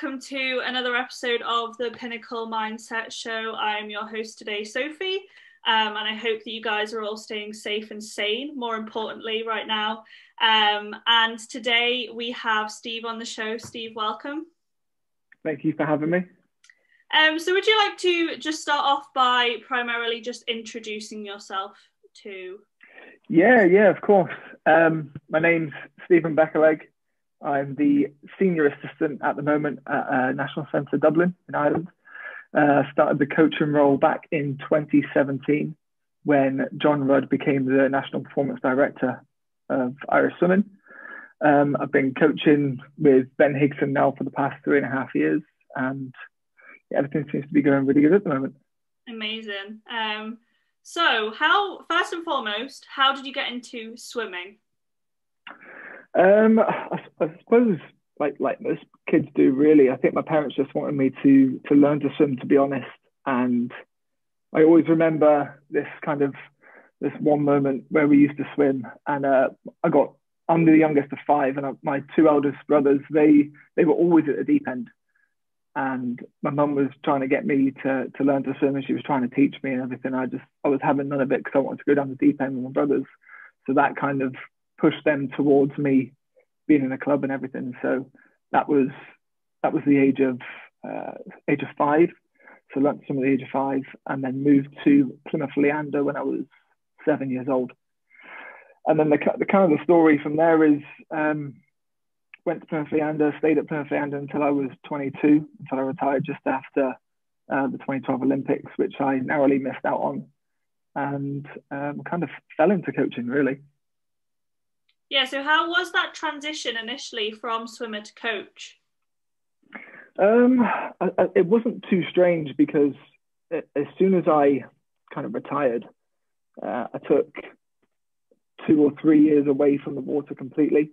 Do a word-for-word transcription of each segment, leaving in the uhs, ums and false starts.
welcome to another episode of the Pinnacle Mindset Show. I am your host today, Sophie, um, and I hope that you guys are all staying safe and sane, more importantly right now. Um, and today we have Steve on the show. Steve, welcome. Thank you for having me. Um, so would you like to just start off by primarily just introducing yourself to... Yeah, yeah, of course. Um, my name's Stephen Beckerleg. I'm the senior assistant at the moment at uh, National Centre Dublin in Ireland. Uh, started the coaching role back in twenty seventeen when John Rudd became the National Performance Director of Irish Swimming. Um, I've been coaching with Ben Higson now for the past three and a half years, and yeah, everything seems to be going really good at the moment. Amazing. Um, so how, first and foremost, how did you get into swimming? Um, I, I suppose, like like most kids do, really. I think my parents just wanted me to to learn to swim, to be honest. And I always remember this kind of this one moment where we used to swim, and uh, I got I'm the youngest of five, and I, my two eldest brothers they they were always at the deep end. And my mum was trying to get me to to learn to swim, and she was trying to teach me and everything. I just I was having none of it because I wanted to go down the deep end with my brothers. So that kind of push them towards me being in a club and everything. So that was that was the age of uh, age of five. So learnt some at the age of five, and then moved to Plymouth Leander when I was seven years old. And then the, the kind of the story from there is um, went to Plymouth Leander, stayed at Plymouth Leander until I was twenty-two, until I retired just after uh, the twenty twelve Olympics, which I narrowly missed out on, and um, kind of fell into coaching really. Yeah, so how was that transition initially from swimmer to coach? Um, I, I, it wasn't too strange because it, as soon as I kind of retired, uh, I took two or three years away from the water completely.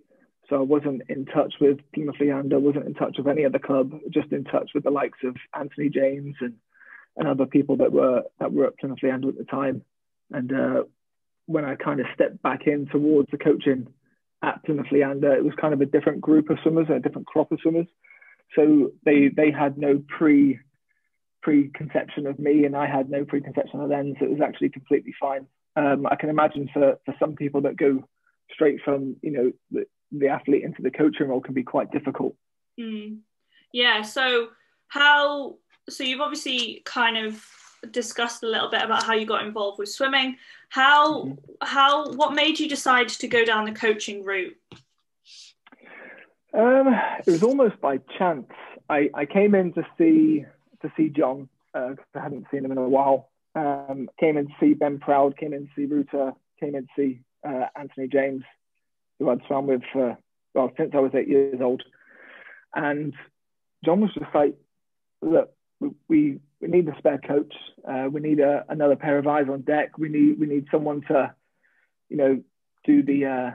So I wasn't in touch with Plymouth Leander, wasn't in touch with any other club, just in touch with the likes of Anthony James and, and other people that were that were at Plymouth Leander at the time. And uh, when I kind of stepped back in towards the coaching at Plymouth Leander, it was kind of a different group of swimmers, a different crop of swimmers. So they they had no pre preconception of me, and I had no preconception of them. So it was actually completely fine. Um, I can imagine for for some people that go straight from you know the, the athlete into the coaching role can be quite difficult. Mm. Yeah. So how? So you've obviously kind of discussed a little bit about how you got involved with swimming. How mm-hmm. how what made you decide to go down the coaching route? Um, it was almost by chance. I, I came in to see to see John uh, because I hadn't seen him in a while. Um, came in to see Ben Proud. Came in to see Ruta. Came in to see uh, Anthony James, who I'd swam with uh, well since I was eight years old. And John was just like, look, we we need a spare coach. Uh, we need a, another pair of eyes on deck. We need we need someone to, you know, do the uh,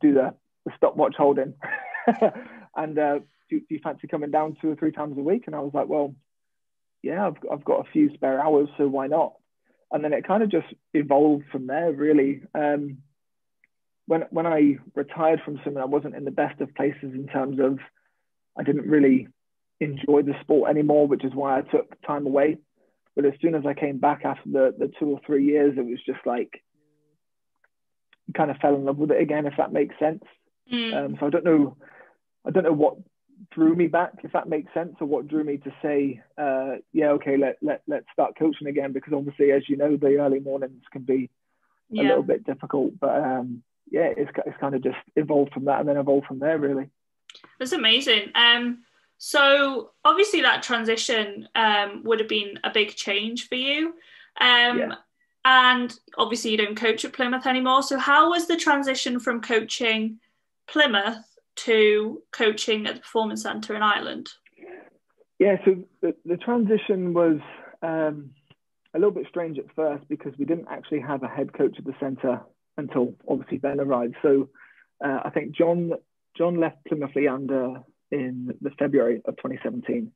do the, the stopwatch holding. And uh, do, do you fancy coming down two or three times a week? And I was like, well, yeah, I've I've got a few spare hours, so why not? And then it kind of just evolved from there, really. Um, when when I retired from swimming, I wasn't in the best of places in terms of I didn't really enjoy the sport anymore, which is why I took time away. But as soon as I came back after the, the two or three years, it was just like kind of fell in love with it again, if that makes sense. Mm. Um, so I don't know, I don't know what drew me back, if that makes sense, or what drew me to say, uh, yeah, okay, let let let's start coaching again. Because obviously, as you know, the early mornings can be yeah. a little bit difficult. But um, yeah, it's it's kind of just evolved from that, and then evolved from there. Really, that's amazing. Um. So obviously that transition um, would have been a big change for you. Um, yeah. And obviously you don't coach at Plymouth anymore. So how was the transition from coaching Plymouth to coaching at the Performance Centre in Ireland? Yeah, so the, the transition was um, a little bit strange at first because we didn't actually have a head coach at the centre until obviously Ben arrived. So uh, I think John, John left Plymouth Leander in the February of twenty seventeen,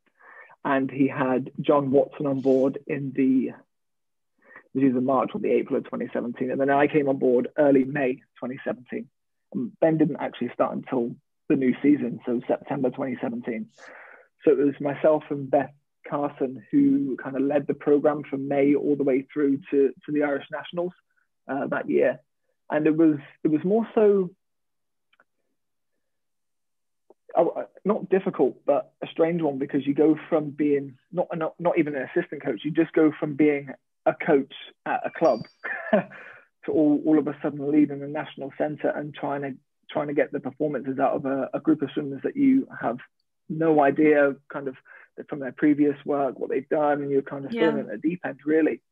and he had John Watson on board in the it was either March or the April of twenty seventeen, and then I came on board early May twenty seventeen. Ben didn't actually start until the new season, so September twenty seventeen. So it was myself and Beth Carson who kind of led the programme from May all the way through to, to the Irish Nationals uh, that year. And it was, it was more so, uh, not difficult, but a strange one, because you go from being not, not, not even an assistant coach, you just go from being a coach at a club to all, all of a sudden leading a national centre and trying to, trying to get the performances out of a, a group of swimmers that you have no idea kind of from their previous work, what they've done, and you're kind of swimming yeah. at the deep end, really.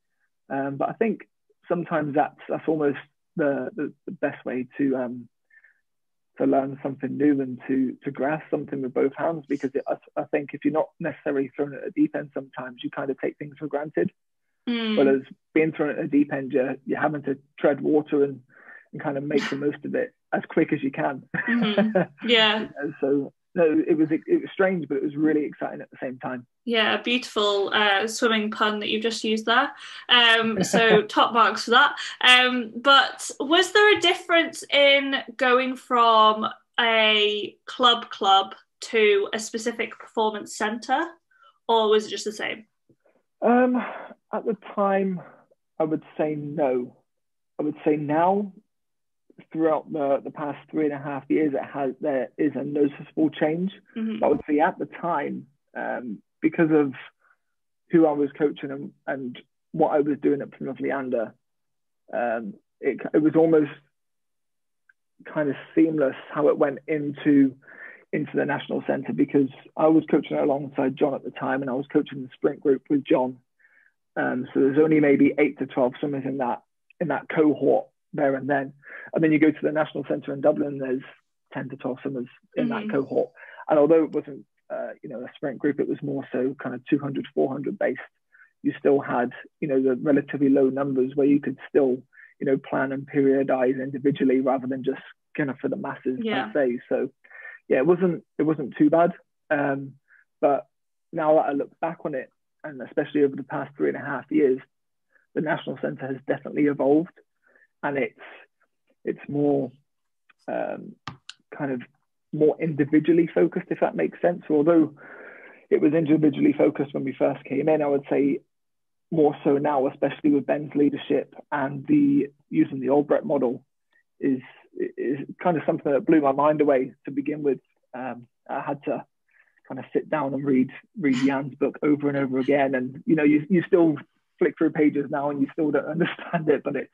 Um, but I think sometimes that's, that's almost the, the, the best way to um, to learn something new and to, to grasp something with both hands, because it, I, I think if you're not necessarily thrown at the deep end, sometimes you kind of take things for granted. Mm. Whereas being thrown at the deep end, you're, you're having to tread water and, and kind of make the most of it as quick as you can. Mm-hmm. Yeah. So no, it was it was strange, but it was really exciting at the same time. Yeah, beautiful uh, swimming pun that you've just used there. Um, so top marks for that. Um, but was there a difference in going from a club club to a specific performance centre, or was it just the same? Um, at the time, I would say no. I would say now, throughout the, the past three and a half years, it has there is a noticeable change. Mm-hmm. I would say at the time, um, because of who I was coaching and, and what I was doing at Plymouth Leander, um, it, it was almost kind of seamless how it went into into the National Centre, because I was coaching alongside John at the time, and I was coaching the sprint group with John. Um, so there's only maybe eight to twelve swimmers in that in that cohort there and then. And then you go to the National Centre in Dublin, there's ten to twelve swimmers in mm-hmm. that cohort. And although it wasn't, uh, you know, a sprint group, it was more so kind of two hundred, four hundred based. You still had, you know, the relatively low numbers where you could still, you know, plan and periodise individually rather than just kind of for the masses yeah. per se. So yeah, it wasn't, it wasn't too bad. Um, but now that I look back on it, and especially over the past three and a half years, the National Centre has definitely evolved. And it's it's more um, kind of more individually focused, if that makes sense. Although it was individually focused when we first came in, I would say more so now, especially with Ben's leadership and the using the Albrecht model, is is kind of something that blew my mind away to begin with. Um, I had to kind of sit down and read read Jan's book over and over again, and you know you you still flick through pages now and you still don't understand it, but it's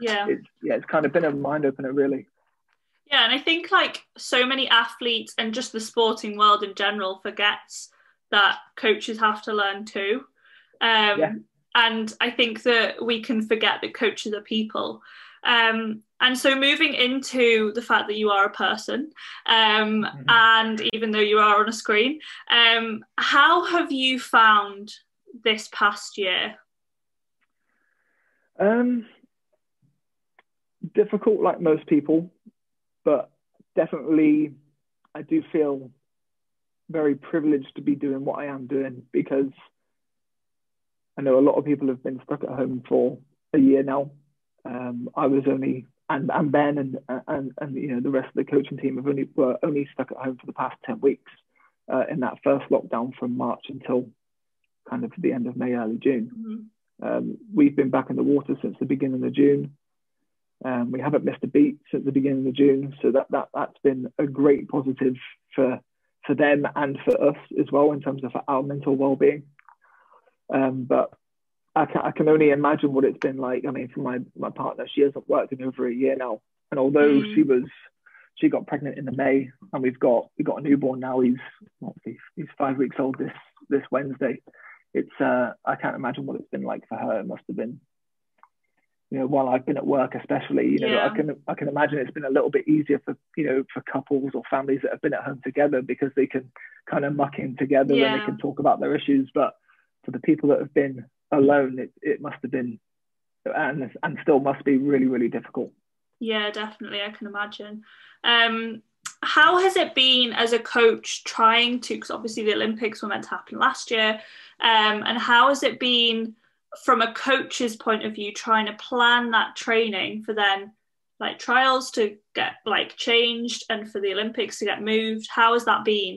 Yeah. It's, yeah, it's kind of been a mind opener, really. Yeah, and I think like so many athletes and just the sporting world in general forgets that coaches have to learn too. Um, yeah. And I think that we can forget that coaches are people. Um, and so moving into the fact that you are a person, um, mm-hmm. and even though you are on a screen, um, how have you found this past year? Um. Difficult, like most people, but definitely I do feel very privileged to be doing what I am doing, because I know a lot of people have been stuck at home for a year now. Um, I was only, and, and Ben and, and and you know the rest of the coaching team have only were only stuck at home for the past ten weeks uh, in that first lockdown from March until kind of the end of May, early June. Mm-hmm. Um, we've been back in the water since the beginning of June. Um, we haven't missed a beat since the beginning of June, so that, that, that's been a great positive for for them and for us as well in terms of our mental well-being. Um, but I can, I can only imagine what it's been like. I mean, for my, my partner, she hasn't worked in over a year now, and although mm. she was she got pregnant in the May, and we've got we've got a newborn now. He's what, he's, he's five weeks old this this Wednesday. It's uh, I can't imagine what it's been like for her. It must have been. You know, while I've been at work, especially, you know, yeah. I can I can imagine it's been a little bit easier for you know for couples or families that have been at home together, because they can kind of muck in together yeah. and they can talk about their issues. But for the people that have been alone, it it must have been and and still must be really really difficult. Yeah, definitely, I can imagine. Um, how has it been as a coach trying to? Because obviously the Olympics were meant to happen last year, um, and how has it been from a coach's point of view, trying to plan that training for then like trials to get like changed and for the Olympics to get moved? How has that been?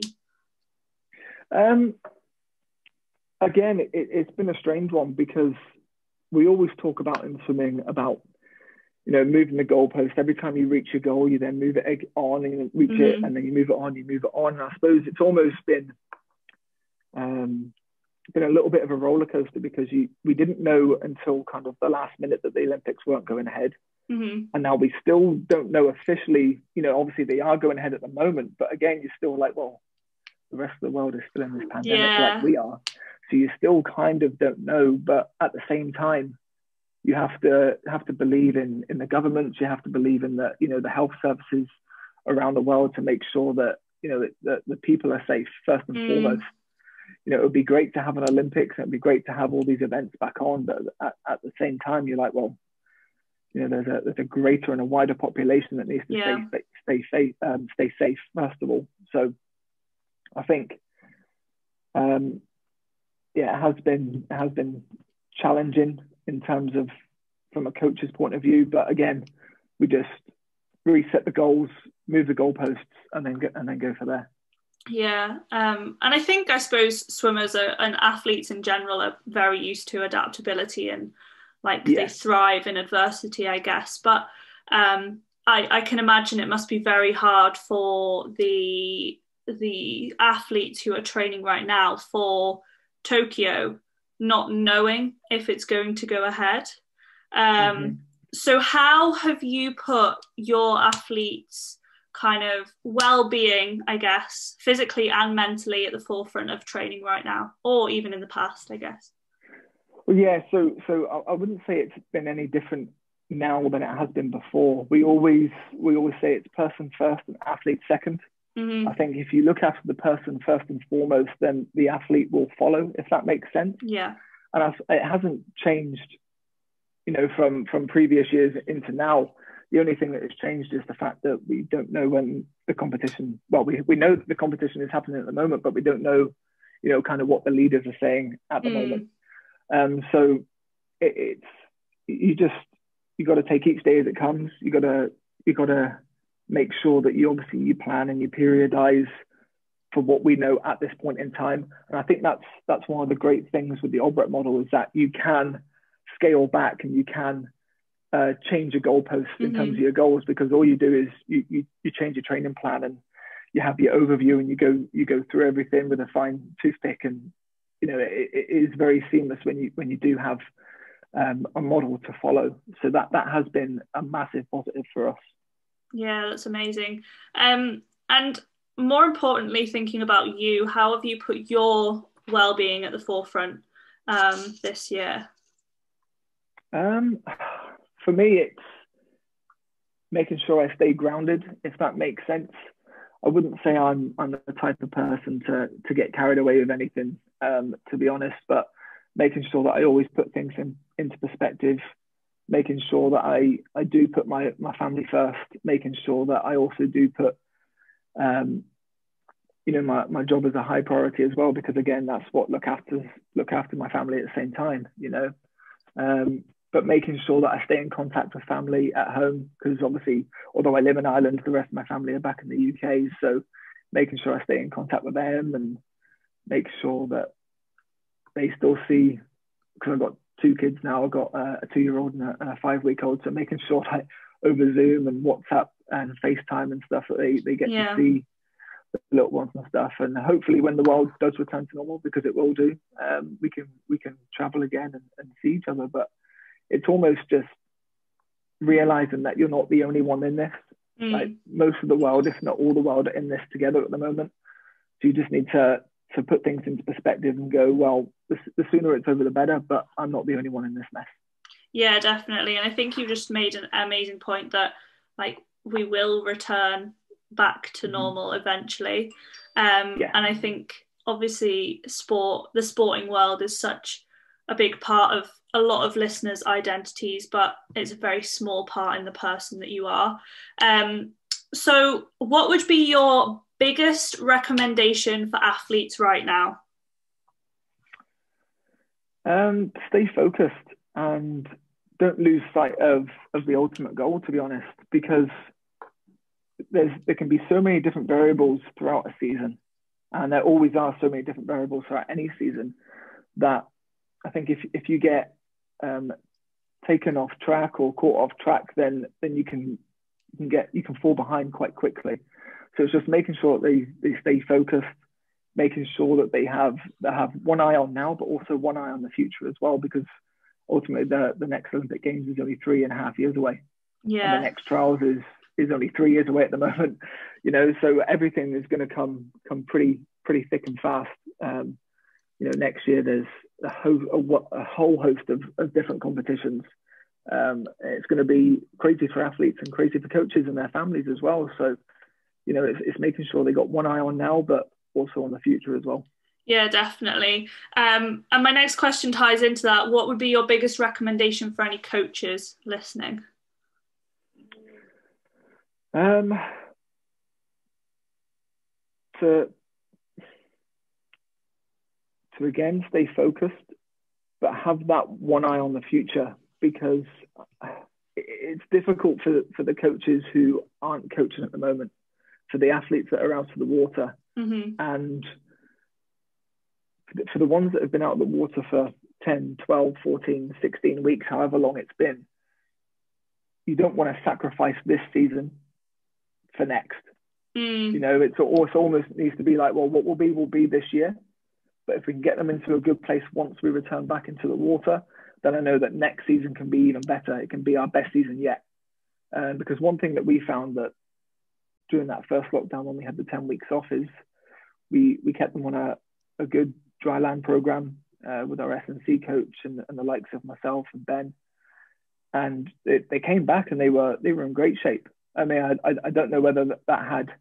Um, again, it, it's been a strange one because we always talk about in swimming about, you know, moving the goalpost. Every time you reach a goal, you then move it on and reach mm-hmm. it, and then you move it on, you move it on. And I suppose it's almost been um, been a little bit of a roller coaster because you we didn't know until kind of the last minute that the Olympics weren't going ahead. Mm-hmm. And now we still don't know officially, you know, obviously they are going ahead at the moment, but again, you're still like, well, the rest of the world is still in this pandemic yeah. like we are. So you still kind of don't know, but at the same time, you have to have to believe in, in the governments, you have to believe in the, you know, the health services around the world to make sure that, you know, that, that the people are safe first and mm. foremost. You know, it would be great to have an Olympics, and it'd be great to have all these events back on, but at, at the same time, you're like, well, you know, there's a, there's a greater and a wider population that needs to yeah. stay, stay, stay, um, stay safe, first of all. So I think, um, yeah, it has been, it has been challenging in terms of from a coach's point of view. But again, we just reset the goals, move the goalposts, and then go, and then go for there. Yeah. Um, and I think, I suppose, swimmers are, and athletes in general are very used to adaptability and like yeah. they thrive in adversity, I guess. But um, I, I can imagine it must be very hard for the the athletes who are training right now for Tokyo, not knowing if it's going to go ahead. Um, mm-hmm. So how have you put your athletes' kind of well-being, I guess, physically and mentally at the forefront of training right now, or even in the past, I guess? Well, yeah, so so I, I wouldn't say it's been any different now than it has been before. We always we always say it's person first and athlete second. Mm-hmm. I think if you look after the person first and foremost, then the athlete will follow, if that makes sense. Yeah. And I, it hasn't changed, you know, from, from previous years into now. The only thing that has changed is the fact that we don't know when the competition, well, we, we know that the competition is happening at the moment, but we don't know, you know, kind of what the leaders are saying at the mm. moment. Um, so it, it's, you just, you got to take each day as it comes. You got to, you got to make sure that you obviously you plan and you periodize for what we know at this point in time. And I think that's, that's one of the great things with the Albright model is that you can scale back and you can uh, change your goalposts mm-hmm. in terms of your goals, because all you do is you, you, you change your training plan and you have your overview and you go, you go through everything with a fine toothpick. And, you know, it, it is very seamless when you when you do have um, a model to follow. So that that has been a massive positive for us. Yeah, that's amazing. Um, and more importantly, thinking about you, how have you put your well-being at the forefront um, this year? Um, for me, it's making sure I stay grounded, if that makes sense. I wouldn't say I'm I'm the type of person to to get carried away with anything, um, to be honest, but making sure that I always put things in, into perspective, making sure that I, I do put my, my family first, making sure that I also do put, um, you know, my, my job as a high priority as well, because again, that's what look after, look after my family at the same time, you know, um, but making sure that I stay in contact with family at home, because obviously, although I live in Ireland, the rest of my family are back in the U K. So making sure I stay in contact with them and make sure that they still see, because I've got two kids now, I've got a, a two-year-old and a, and a five-week-old. So making sure that over Zoom and WhatsApp and FaceTime and stuff, that they, they get yeah. to see the little ones and stuff. And hopefully when the world does return to normal, because it will do, um, we can we can travel again and, and see each other. But it's almost just realizing that you're not the only one in this. Mm. Like most of the world, if not all the world, are in this together at the moment. So you just need to to put things into perspective and go, well, the, the sooner it's over the better, but I'm not the only one in this mess. Yeah, definitely. And I think you just made an amazing point that like we will return back to mm-hmm. normal eventually. Um, yeah. And I think obviously sport, the sporting world is such a big part of a lot of listeners' identities, but it's a very small part in the person that you are. Um, so what would be your biggest recommendation for athletes right now? Um, stay focused and don't lose sight of, of the ultimate goal, to be honest, because there's there can be so many different variables throughout a season. And there always are so many different variables throughout any season that I think if, if you get um, taken off track or caught off track, then then you can you can get you can fall behind quite quickly. So it's just making sure that they they stay focused, making sure that they have they have one eye on now, but also one eye on the future as well, because ultimately the the next Olympic Games is only three and a half years away. Yeah. And the next trials is is only three years away at the moment. You know, so everything is going to come come pretty pretty thick and fast. Um, you know, next year there's a whole a, a whole host of, of different competitions. Um, it's going to be crazy for athletes and crazy for coaches and their families as well. So, you know, it's, it's making sure they got one eye on now, but also on the future as well. Yeah, definitely. Um, and my next question ties into that. What would be your biggest recommendation for any coaches listening? Um, to, to again, stay focused, but have that one eye on the future, because it's difficult for, for the coaches who aren't coaching at the moment, for the athletes that are out of the water. Mm-hmm. And for the ones that have been out of the water for ten, twelve, fourteen, sixteen weeks, however long it's been, you don't want to sacrifice this season for next. Mm. You know, it's also almost needs to be like, well, what will be, will be this year. But if we can get them into a good place once we return back into the water, then I know that next season can be even better. It can be our best season yet. Um, because one thing that we found that during that first lockdown when we had the ten weeks off is we, we kept them on a, a good dry land program uh, with our S and C coach and, and the likes of myself and Ben. And it, they came back and they were they were in great shape. I mean, I, I don't know whether that had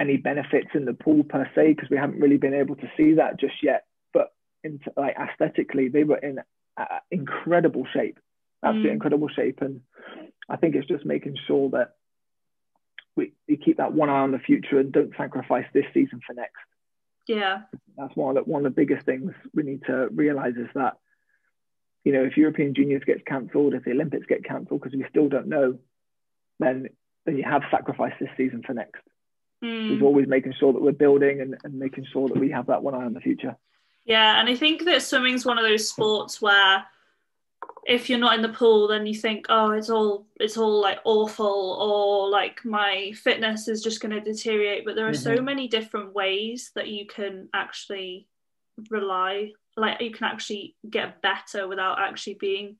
any benefits in the pool per se, because we haven't really been able to see that just yet. But in, like aesthetically, they were in uh, incredible shape, absolutely mm. incredible shape. And I think it's just making sure that we, we keep that one eye on the future and don't sacrifice this season for next. Yeah, that's one of the, one of the biggest things we need to realize is that, you know, if European Juniors gets cancelled, if the Olympics get cancelled, because we still don't know, then then you have sacrificed this season for next. Mm. There's always making sure that we're building and, and making sure that we have that one eye on the future. Yeah, and I think that swimming's one of those sports where if you're not in the pool, then you think, oh, it's all it's all like awful, or like my fitness is just going to deteriorate. But there are mm-hmm. so many different ways that you can actually rely like you can actually get better without actually being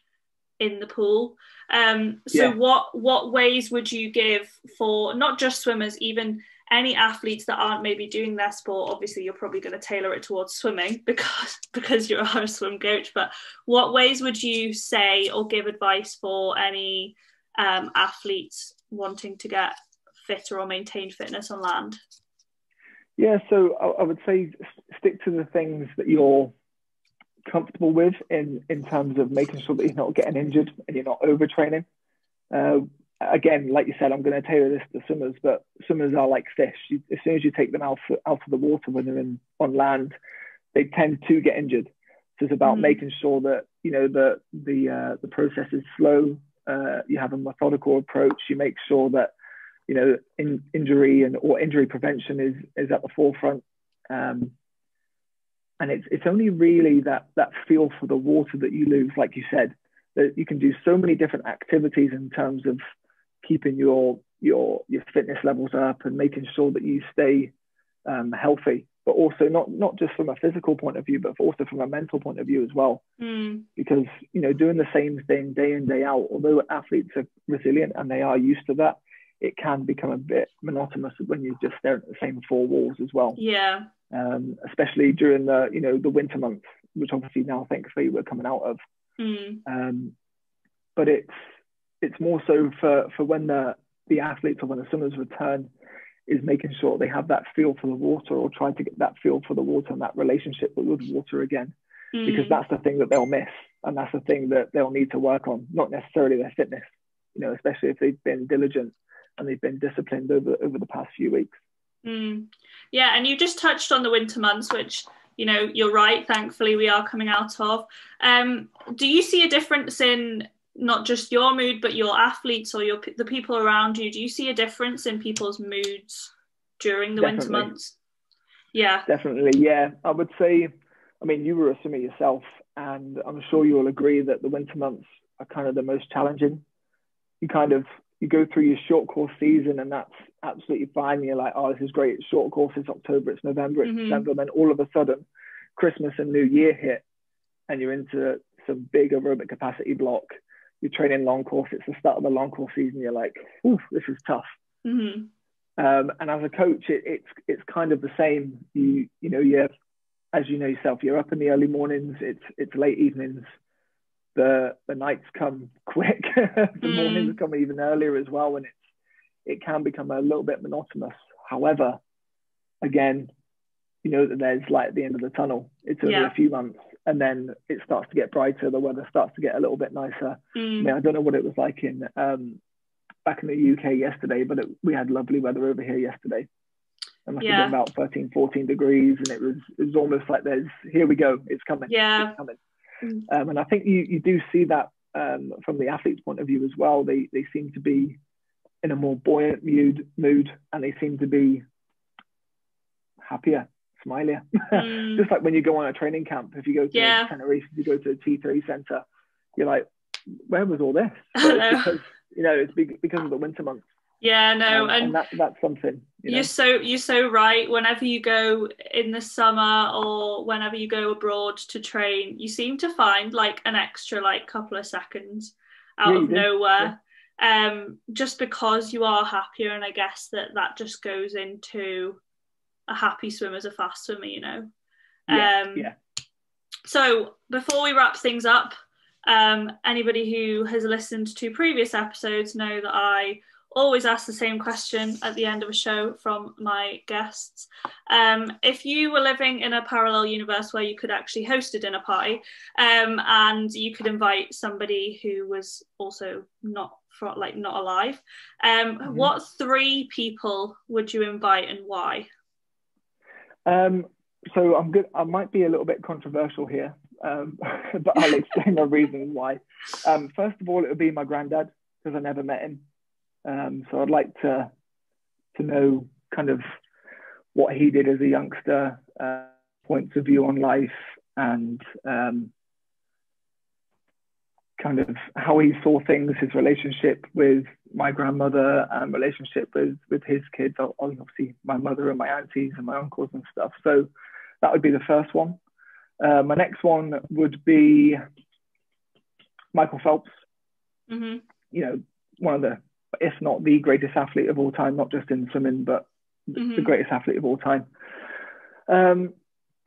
in the pool. Um, so yeah. what what ways would you give for not just swimmers, even any athletes that aren't maybe doing their sport? Obviously, you're probably going to tailor it towards swimming because because you are a swim coach. But what ways would you say or give advice for any um, athletes wanting to get fitter or maintain fitness on land? Yeah, so I, I would say stick to the things that you're comfortable with in in terms of making sure that you're not getting injured and you're not overtraining. Uh, again, like you said, I'm going to tailor this to swimmers, but swimmers are like fish. You, as soon as you take them out for, out of the water when they're in on land, they tend to get injured. So it's about mm-hmm. making sure that you know the the uh, the process is slow. Uh, you have a methodical approach. You make sure that you know in, injury and or injury prevention is is at the forefront. Um, And it's it's only really that that feel for the water that you lose, like you said, that you can do so many different activities in terms of keeping your your your fitness levels up and making sure that you stay um, healthy, but also not not just from a physical point of view, but also from a mental point of view as well. Mm. Because you know doing the same thing day in day out, although athletes are resilient and they are used to that, it can become a bit monotonous when you're just staring at the same four walls as well. Yeah. Um, especially during the, you know, the winter months, which obviously now, thankfully, we're coming out of. Mm. Um, but it's it's more so for, for when the, the athletes or when the swimmers return, is making sure they have that feel for the water or try to get that feel for the water and that relationship with water again, mm. because that's the thing that they'll miss and that's the thing that they'll need to work on, not necessarily their fitness, you know, especially if they've been diligent and they've been disciplined over, over the past few weeks. Mm. Yeah, and you just touched on the winter months, which, you know, you're right, thankfully we are coming out of. Um, do you see a difference in not just your mood, but your athletes or your the people around you? Do you see a difference in people's moods during the Definitely. Winter months? Yeah, definitely. Yeah, I would say, I mean, you were a swimmer yourself, and I'm sure you'll agree that the winter months are kind of the most challenging. You kind of, you go through your short course season and that's absolutely fine. You're like, oh, this is great. It's short course, it's October, it's November, it's mm-hmm. December. And then all of a sudden, Christmas and New Year hit and you're into some big aerobic capacity block. You're training long course. It's the start of a long course season. You're like, oof, this is tough. Mm-hmm. Um, and as a coach, it, it's it's kind of the same. You you know, you're, as you know yourself, you're up in the early mornings. It's it's late evenings. The the nights come quick. the mm. mornings come even earlier as well, and it's it can become a little bit monotonous. However, again, you know that there's light at the end of the tunnel. It's only yeah. a few months, and then it starts to get brighter. The weather starts to get a little bit nicer. Mm. I mean, I don't know what it was like in. Um, back in the U K yesterday, but it, we had lovely weather over here yesterday. It must yeah. have been about thirteen, fourteen degrees, and it was it was almost like there's, here we go, it's coming, yeah. it's coming. Um, and I think you, you do see that um, from the athlete's point of view as well. They they seem to be in a more buoyant mood, mood and they seem to be happier, smilier. Mm. Just like when you go on a training camp, if you go to yeah. Tenerife, if you go to a T three centre, you're like, where was all this? So you know, it's because of the winter months. Yeah, no, um, and, and that, that's something. You know? You're so you're so right. Whenever you go in the summer or whenever you go abroad to train, you seem to find like an extra like couple of seconds out yeah, of do. nowhere, yeah. um, just because you are happier. And I guess that that just goes into a happy swimmer's a fast swimmer, you know. Yeah, um, yeah. So before we wrap things up. Um, anybody who has listened to previous episodes know that I always ask the same question at the end of a show from my guests. Um, if you were living in a parallel universe where you could actually host a dinner party um, and you could invite somebody who was also not like not alive, um, mm-hmm. what three people would you invite and why? Um, so I'm good. I might be a little bit controversial here. Um, but I'll explain the reason why. Um, first of all, it would be my granddad, because I never met him. Um, so I'd like to to know kind of what he did as a youngster, uh, points of view on life, and um, kind of how he saw things, his relationship with my grandmother and relationship with, with his kids, obviously my mother and my aunties and my uncles and stuff. So that would be the first one. Uh, my next one would be Michael Phelps, mm-hmm. you know, one of the, if not the greatest athlete of all time, not just in swimming, but mm-hmm. the greatest athlete of all time. Um,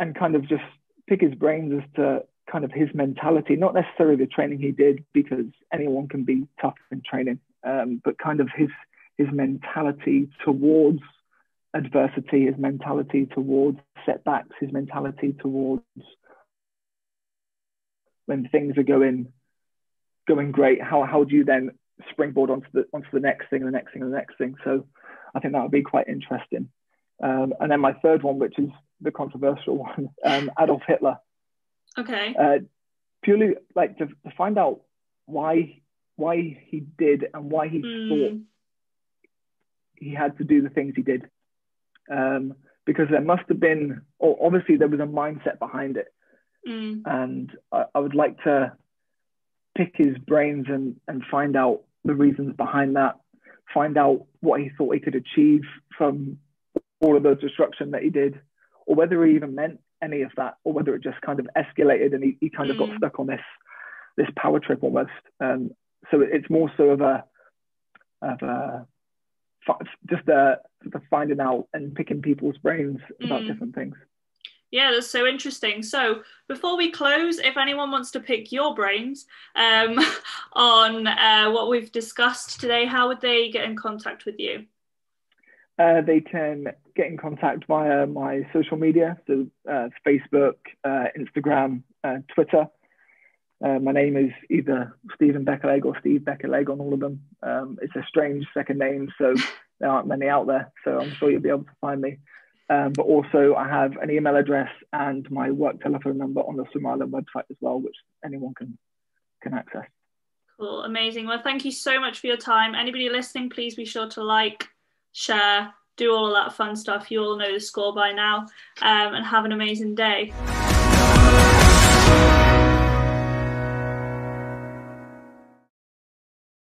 and kind of just pick his brains as to kind of his mentality, not necessarily the training he did, because anyone can be tough in training, um, but kind of his, his mentality towards adversity, his mentality towards setbacks, his mentality towards when things are going going great, how how do you then springboard onto the onto the next thing, the next thing, the next thing. So I think that would be quite interesting. Um, and then my third one, which is the controversial one, um, Adolf Hitler. Okay. Uh, purely like to, to find out why why he did and why he mm. thought he had to do the things he did. Um, because there must have been, or obviously there was a mindset behind it. Mm. And I, I would like to pick his brains and, and find out the reasons behind that, find out what he thought he could achieve from all of the destruction that he did, or whether he even meant any of that, or whether it just kind of escalated and he, he kind of mm. got stuck on this this power trip almost. Um, so it's more so of a, of a just uh finding out and picking people's brains about mm. different things. Yeah, that's so interesting. So before we close, if anyone wants to pick your brains um on uh what we've discussed today, how would they get in contact with you? Uh they can get in contact via my social media, so uh, Facebook, uh, Instagram, uh, Twitter. Uh, my name is either Stephen Beckerleg or Steve Beckerleg on all of them. Um, it's a strange second name, so there aren't many out there. So I'm sure you'll be able to find me. Um, but also I have an email address and my work telephone number on the Swim Island website as well, which anyone can, can access. Cool, amazing. Well, thank you so much for your time. Anybody listening, please be sure to like, share, do all of that fun stuff. You all know the score by now, um, and have an amazing day.